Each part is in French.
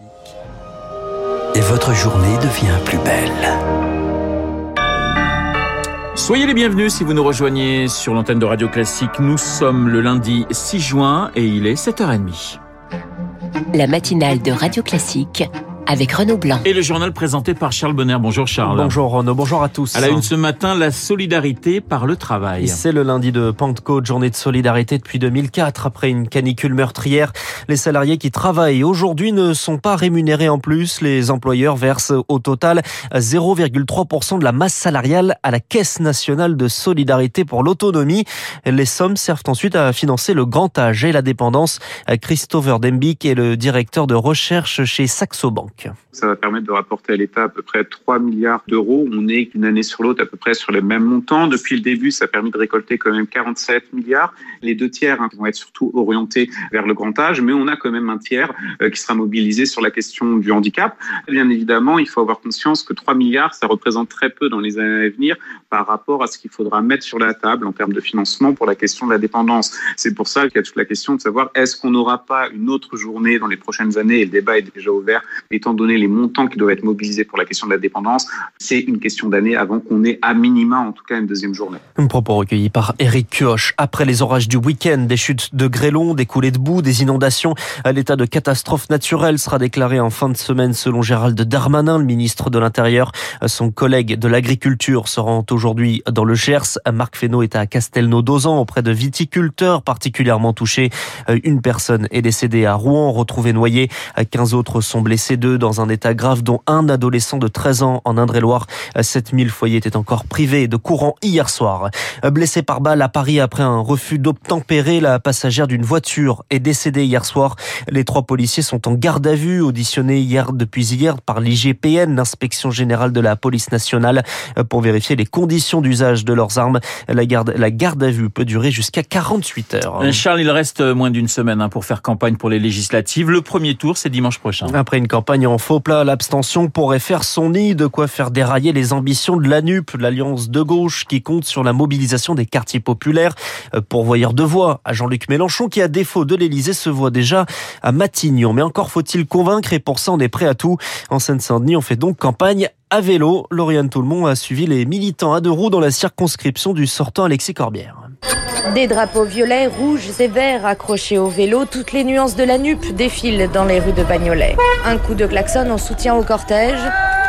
Classique. Et votre journée devient plus belle. Soyez les bienvenus si vous nous rejoignez sur l'antenne de Radio Classique. Nous sommes le lundi 6 juin et il est 7h30. La matinale de Radio Classique avec Renaud Blanc. Et le journal présenté par Charles Bonner. Bonjour Charles. Bonjour Renaud, bonjour à tous. À la une ce matin, la solidarité par le travail. C'est le lundi de Pentecôte, journée de solidarité depuis 2004. Après une canicule meurtrière, les salariés qui travaillent aujourd'hui ne sont pas rémunérés en plus. Les employeurs versent au total 0,3% de la masse salariale à la Caisse Nationale de Solidarité pour l'Autonomie. Les sommes servent ensuite à financer le grand âge et la dépendance. Christopher Dembick est le directeur de recherche chez Saxo Bank. Ça va permettre de rapporter à l'État à peu près 3 milliards d'euros. On est une année sur l'autre à peu près sur les mêmes montants. Depuis le début, ça a permis de récolter quand même 47 milliards. Les deux tiers vont être surtout orientés vers le grand âge, mais on a quand même un tiers qui sera mobilisé sur la question du handicap. Bien évidemment, il faut avoir conscience que 3 milliards, ça représente très peu dans les années à venir par rapport à ce qu'il faudra mettre sur la table en termes de financement pour la question de la dépendance. C'est pour ça qu'il y a toute la question de savoir est-ce qu'on n'aura pas une autre journée dans les prochaines années, et le débat est déjà ouvert, étant donné les montants qui doivent être mobilisés pour la question de la dépendance, c'est une question d'année avant qu'on ait à minima, en tout cas, une deuxième journée. Un propos recueilli par Éric Cioche. Après les orages du week-end, des chutes de grêlons, des coulées de boue, des inondations, l'état de catastrophe naturelle sera déclaré en fin de semaine selon Gérald Darmanin, le ministre de l'Intérieur. Son collègue de l'Agriculture se rend aujourd'hui dans le Gers. Marc Fesneau est à Castelnau-d'Auzan auprès de viticulteurs particulièrement touchés. Une personne est décédée à Rouen, retrouvée noyée. 15 autres sont blessés, deux dans un état grave, dont un adolescent de 13 ans en Indre-et-Loire. 7000 foyers étaient encore privés de courant hier soir. Blessée par balle à Paris après un refus d'obtempérer, la passagère d'une voiture est décédée hier soir. Les trois policiers sont en garde à vue, auditionnés depuis hier par l'IGPN, l'Inspection Générale de la Police Nationale, pour vérifier les conditions d'usage de leurs armes. La garde à vue peut durer jusqu'à 48 heures. Charles, il reste moins d'une semaine pour faire campagne pour les législatives. Le premier tour, c'est dimanche prochain. Après une campagne en faux plat, l'abstention pourrait faire son nid, de quoi faire dérailler les ambitions de l'ANUP, l'alliance de gauche qui compte sur la mobilisation des quartiers populaires. Pourvoyeur de voix à Jean-Luc Mélenchon qui, à défaut de l'Élysée, se voit déjà à Matignon. Mais encore faut-il convaincre, et pour ça on est prêt à tout. En Seine-Saint-Denis, on fait donc campagne à vélo. Lauriane Toulmon a suivi les militants à deux roues dans la circonscription du sortant Alexis Corbière. Des drapeaux violets, rouges et verts accrochés au vélo, toutes les nuances de l'ANUP défilent dans les rues de Bagnolet. Un coup de klaxon en soutien au cortège,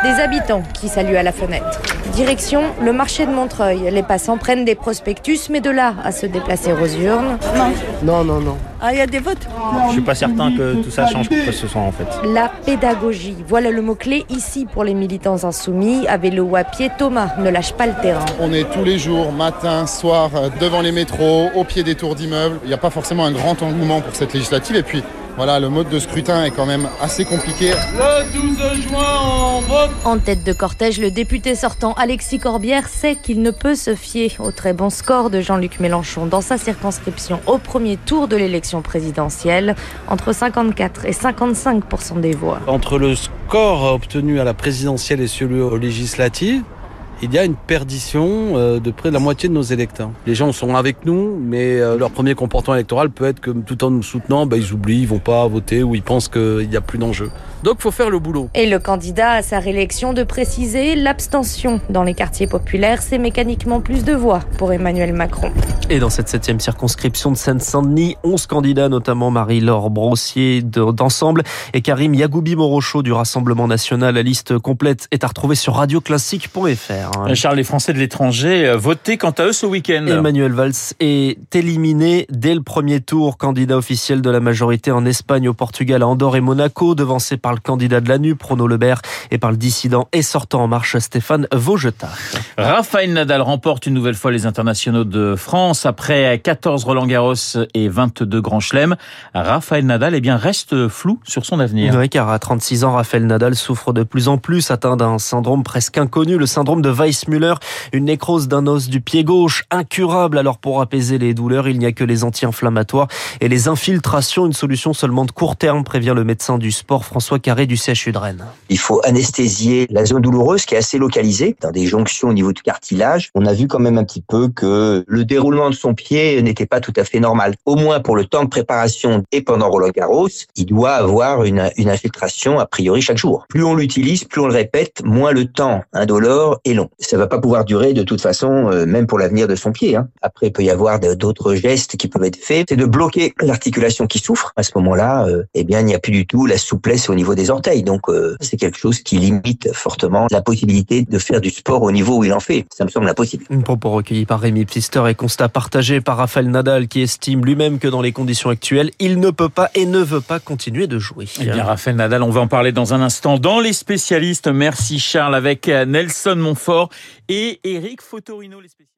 des habitants qui saluent à la fenêtre. Direction le marché de Montreuil. Les passants prennent des prospectus, mais de là à se déplacer aux urnes. Non. Ah, il y a des votes ? Je ne suis pas certain que tout ça change pour ce soir en fait. La pédagogie, voilà le mot-clé ici pour les militants insoumis. À vélo ou à pied, Thomas ne lâche pas le terrain. On est tous les jours, matin, soir, devant les métros, au pied des tours d'immeubles. Il n'y a pas forcément un grand engouement pour cette législative et puis... voilà, le mode de scrutin est quand même assez compliqué. Le 12 juin, on vote. En tête de cortège, le député sortant Alexis Corbière sait qu'il ne peut se fier au très bon score de Jean-Luc Mélenchon dans sa circonscription au premier tour de l'élection présidentielle, entre 54 et 55% des voix. Entre le score obtenu à la présidentielle et celui aux législatives, il y a une perdition de près de la moitié de nos électeurs. Les gens sont avec nous, mais leur premier comportement électoral peut être que tout en nous soutenant, ils oublient, ils vont pas voter ou ils pensent qu'il n'y a plus d'enjeu. Donc il faut faire le boulot. Et le candidat à sa réélection de préciser l'abstention dans les quartiers populaires, c'est mécaniquement plus de voix pour Emmanuel Macron. Et dans cette 7e circonscription de Seine-Saint-Denis, 11 candidats, notamment Marie-Laure Brossier d'Ensemble et Karim Yagoubi-Morocho du Rassemblement National. La liste complète est à retrouver sur radioclassique.fr. Charles, les Français de l'étranger votaient quant à eux ce week-end. Emmanuel Valls est éliminé dès le premier tour, candidat officiel de la majorité en Espagne, au Portugal, à Andorre et Monaco, devancé par le candidat de l'ANUP, Bruno Lebert, et par le dissident et sortant en marche, Stéphane Vaugeta. Rafael Nadal remporte une nouvelle fois les internationaux de France. Après 14 Roland-Garros et 22 Grands Chelems, Rafael Nadal reste flou sur son avenir. Oui, car à 36 ans, Rafael Nadal souffre de plus en plus, atteint d'un syndrome presque inconnu, le syndrome de Reiss Mueller, une nécrose d'un os du pied gauche, incurable. Alors pour apaiser les douleurs, il n'y a que les anti-inflammatoires et les infiltrations, une solution seulement de court terme, prévient le médecin du sport François Carré du CHU de Rennes. Il faut anesthésier la zone douloureuse qui est assez localisée, dans des jonctions au niveau du cartilage. On a vu quand même un petit peu que le déroulement de son pied n'était pas tout à fait normal. Au moins pour le temps de préparation et pendant Roland-Garros, il doit avoir une infiltration a priori chaque jour. Plus on l'utilise, plus on le répète, moins le temps indolore est long. Ça va pas pouvoir durer de toute façon, même pour l'avenir de son pied. Après, il peut y avoir d'autres gestes qui peuvent être faits. C'est de bloquer l'articulation qui souffre. À ce moment-là, il n'y a plus du tout la souplesse au niveau des orteils. Donc, c'est quelque chose qui limite fortement la possibilité de faire du sport au niveau où il en fait. Ça me semble impossible. Une propos recueillie par Rémi Pfister et constat partagé par Rafael Nadal qui estime lui-même que dans les conditions actuelles, il ne peut pas et ne veut pas continuer de jouer. Eh bien, Rafael Nadal, on va en parler dans un instant. Dans les spécialistes, merci Charles, avec Nelson Montfort et Eric Fotorino, les spécialistes.